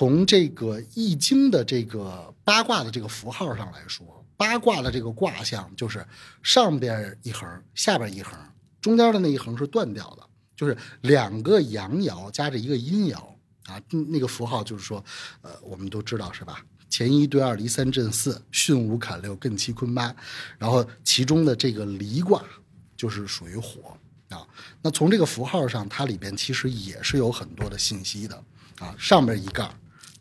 从这个易经的这个八卦的这个符号上来说，八卦的这个卦象就是上边一横，下边一横，中间的那一横是断掉的，就是两个阳爻加着一个阴爻啊，那个符号就是说，我们都知道是吧？乾一兑二离三震四，巽午坎六艮七坤八，然后其中的这个离卦就是属于火啊。那从这个符号上，它里边其实也是有很多的信息的啊，上边一杠，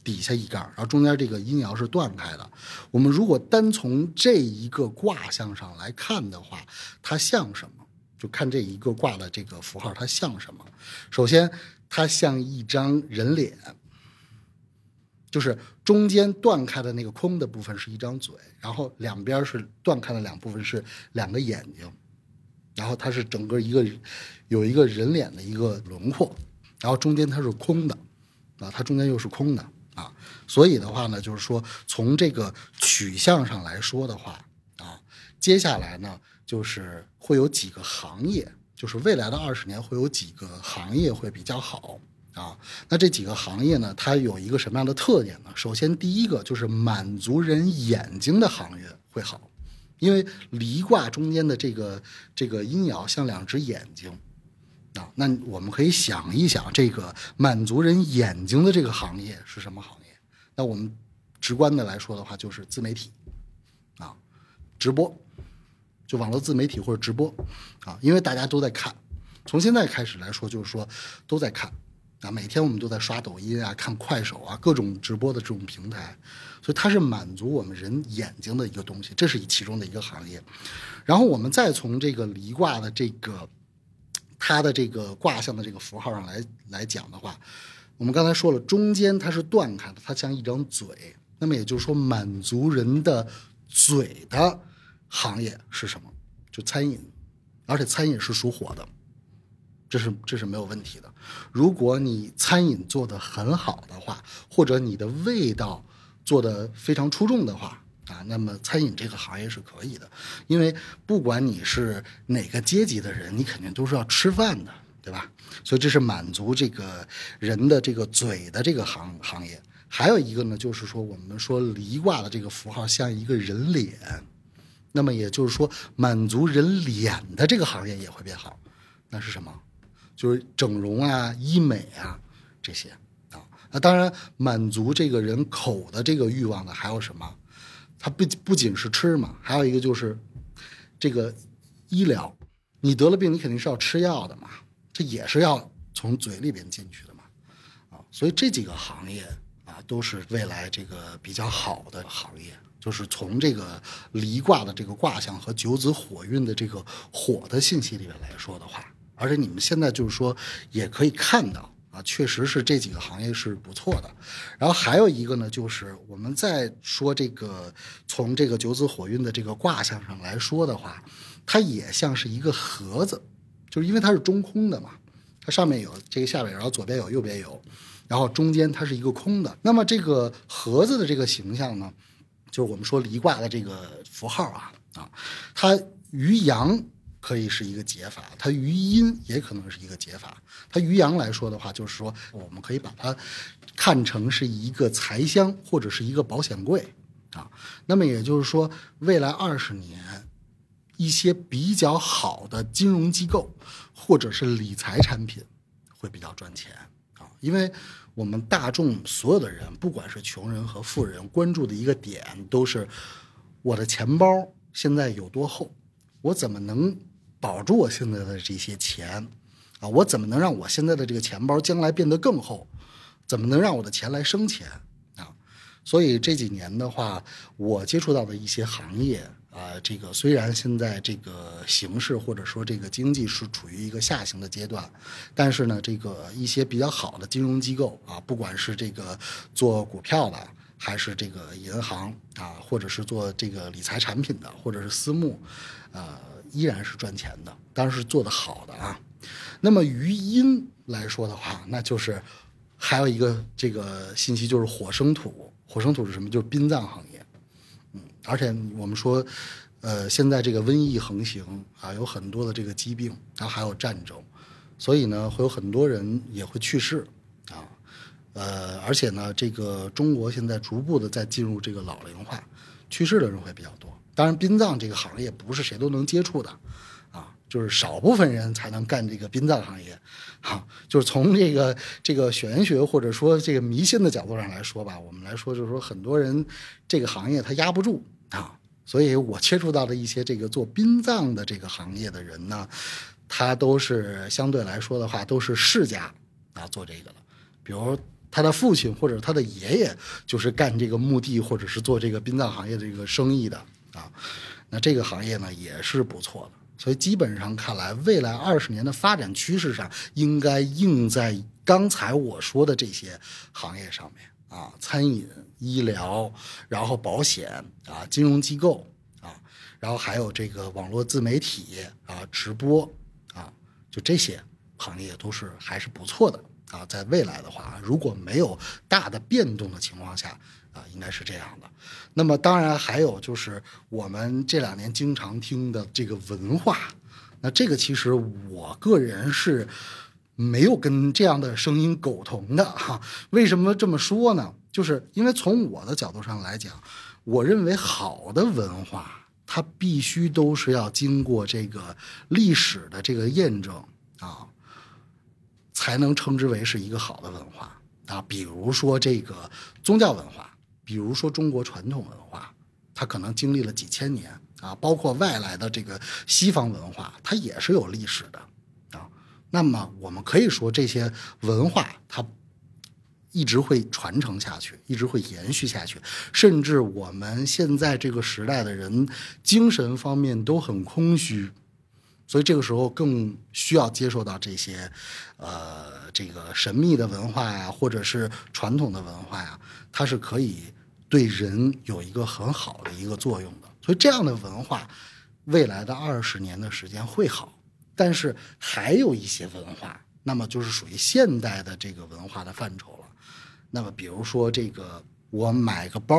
底下一杠，然后中间这个阴爻是断开的。我们如果单从这一个卦象上来看的话，它像什么？就看这一个卦的这个符号，它像什么？首先，它像一张人脸，就是中间断开的那个空的部分是一张嘴，然后两边是断开的两部分是两个眼睛，然后它是整个一个有一个人脸的一个轮廓，然后中间它是空的啊，它中间又是空的啊，所以的话呢，就是说从这个取向上来说的话啊，接下来呢就是会有几个行业，就是未来的20年会有几个行业会比较好啊。那这几个行业呢，它有一个什么样的特点呢？首先第一个就是满足人眼睛的行业会好，因为离卦中间的这个阴爻像两只眼睛。那我们可以想一想，这个满足人眼睛的这个行业是什么行业？那我们直观的来说的话，就是自媒体啊，直播，就网络自媒体或者直播啊，因为大家都在看，从现在开始来说，就是说都在看啊，每天我们都在刷抖音啊，看快手啊，各种直播的这种平台，所以它是满足我们人眼睛的一个东西，这是其中的一个行业。然后我们再从这个离卦的这个它的这个卦象的这个符号上来讲的话，我们刚才说了，中间它是断开的，它像一张嘴，那么也就是说满足人的嘴的行业是什么？就餐饮，而且餐饮是属火的，这是没有问题的。如果你餐饮做得很好的话，或者你的味道做得非常出众的话啊，那么餐饮这个行业是可以的，因为不管你是哪个阶级的人，你肯定都是要吃饭的，对吧？所以这是满足这个人的这个嘴的这个行业。还有一个呢，就是说我们说离卦的这个符号像一个人脸，那么也就是说满足人脸的这个行业也会变好。那是什么？就是整容啊、医美啊这些啊。那当然满足这个人口的这个欲望的还有什么？它不仅是吃嘛，还有一个就是这个医疗，你得了病你肯定是要吃药的嘛，这也是要从嘴里边进去的嘛啊，所以这几个行业啊都是未来这个比较好的行业，就是从这个离卦的这个卦象和九紫火运的这个火的信息里面来说的话，而且你们现在就是说也可以看到啊，确实是这几个行业是不错的。然后还有一个呢，就是我们在说这个从这个九紫火运的这个卦象上来说的话，它也像是一个盒子，就是因为它是中空的嘛，它上面有这个下面，然后左边有右边有，然后中间它是一个空的。那么这个盒子的这个形象呢，就是我们说离卦的这个符号啊，它于阳可以是一个解法，它于阴也可能是一个解法。它于阳来说的话，就是说我们可以把它看成是一个财箱或者是一个保险柜啊。那么也就是说，未来20年，一些比较好的金融机构或者是理财产品会比较赚钱啊，因为我们大众所有的人，不管是穷人和富人，关注的一个点都是我的钱包现在有多厚，我怎么能保住我现在的这些钱啊？我怎么能让我现在的这个钱包将来变得更厚？怎么能让我的钱来生钱啊？所以这几年的话，我接触到的一些行业啊，这个虽然现在这个形势或者说这个经济是处于一个下行的阶段，但是呢，这个一些比较好的金融机构啊，不管是这个做股票的，还是这个银行啊，或者是做这个理财产品的，或者是私募，依然是赚钱的，当然是做得好的啊。那么于阴来说的话，那就是还有一个这个信息，就是火生土。火生土是什么？就是殡葬行业。而且我们说，现在这个瘟疫横行啊，有很多的这个疾病，然后还有战争，所以呢，会有很多人也会去世啊。而且呢，这个中国现在逐步的在进入这个老龄化，去世的人会比较多。当然，殡葬这个行业不是谁都能接触的，啊，就是少部分人才能干这个殡葬行业。好，就是从这个玄学或者说这个迷信的角度上来说吧，我们来说就是说很多人这个行业他压不住啊，所以我接触到的一些这个做殡葬的这个行业的人呢，他都是相对来说的话都是世家啊做这个的，比如他的父亲或者他的爷爷就是干这个墓地或者是做这个殡葬行业的这个生意的啊，那这个行业呢也是不错的。所以基本上看来，未来20年的发展趋势上，应该应在刚才我说的这些行业上面啊，餐饮、医疗，然后保险啊，金融机构啊，然后还有这个网络自媒体啊，直播啊，就这些行业都是还是不错的啊。在未来的话，如果没有大的变动的情况下。啊，应该是这样的。那么当然还有就是我们这2年经常听的这个文化，那这个其实我个人是没有跟这样的声音苟同的哈。为什么这么说呢？就是因为从我的角度上来讲，我认为好的文化它必须都是要经过这个历史的这个验证啊，才能称之为是一个好的文化啊。比如说这个宗教文化。比如说中国传统文化，它可能经历了几千年啊，包括外来的这个西方文化，它也是有历史的啊。那么我们可以说这些文化它一直会传承下去，一直会延续下去，甚至我们现在这个时代的人精神方面都很空虚，所以这个时候更需要接受到这些这个神秘的文化呀，或者是传统的文化呀，它是可以对人有一个很好的一个作用的。所以这样的文化未来的20年的时间会好，但是还有一些文化那么就是属于现代的这个文化的范畴了。那么比如说这个我买个包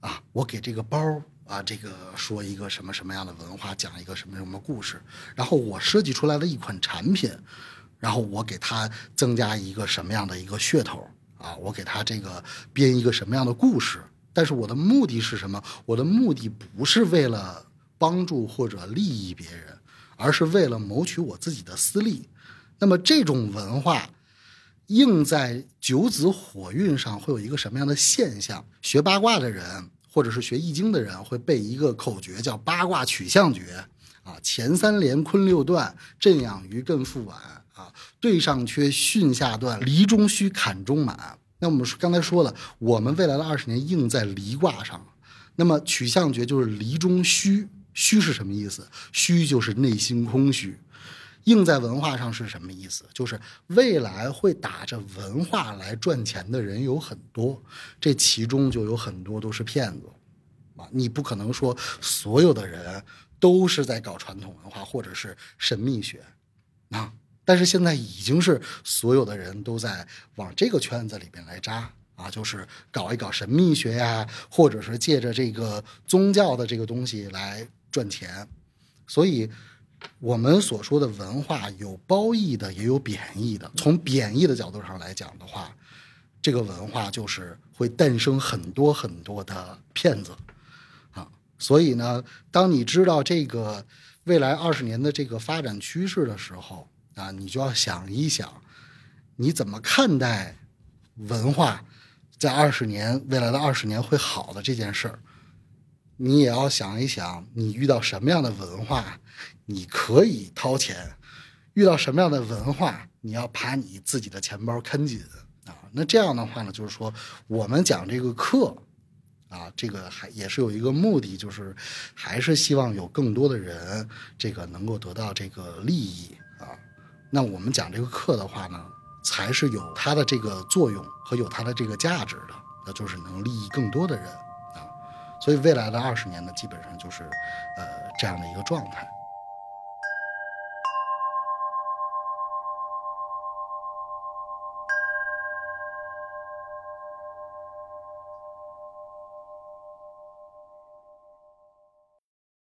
啊，我给这个包啊，这个说一个什么什么样的文化，讲一个什么什么故事，然后我设计出来的一款产品，然后我给它增加一个什么样的一个噱头啊，我给他这个编一个什么样的故事，但是我的目的是什么？我的目的不是为了帮助或者利益别人，而是为了谋取我自己的私利。那么这种文化应在九紫火运上会有一个什么样的现象？学八卦的人或者是学易经的人会背一个口诀叫八卦取象诀啊，乾三连坤六断震养鱼艮覆碗啊，兑上缺巽下断离中虚坎中满。那我们刚才说了，我们未来的20年应在离卦上，那么取象诀就是离中虚，虚是什么意思？虚就是内心空虚。应在文化上是什么意思？就是未来会打着文化来赚钱的人有很多，这其中就有很多都是骗子啊！你不可能说所有的人都是在搞传统文化或者是神秘学啊！但是现在已经是所有的人都在往这个圈子里边来扎啊，就是搞一搞神秘学呀，或者是借着这个宗教的这个东西来赚钱。所以我们所说的文化有褒义的也有贬义的，从贬义的角度上来讲的话，这个文化就是会诞生很多很多的骗子啊。所以呢，当你知道这个未来20年的这个发展趋势的时候啊，你就要想一想你怎么看待文化在未来的二十年会好的这件事儿。你也要想一想你遇到什么样的文化你可以掏钱，遇到什么样的文化你要把你自己的钱包啃紧啊。那这样的话呢，就是说我们讲这个课啊，这个也是有一个目的，就是还是希望有更多的人这个能够得到这个利益啊。那我们讲这个课的话呢，才是有它的这个作用和有它的这个价值的，那就是能利益更多的人。所以未来的20年呢，基本上就是这样的一个状态。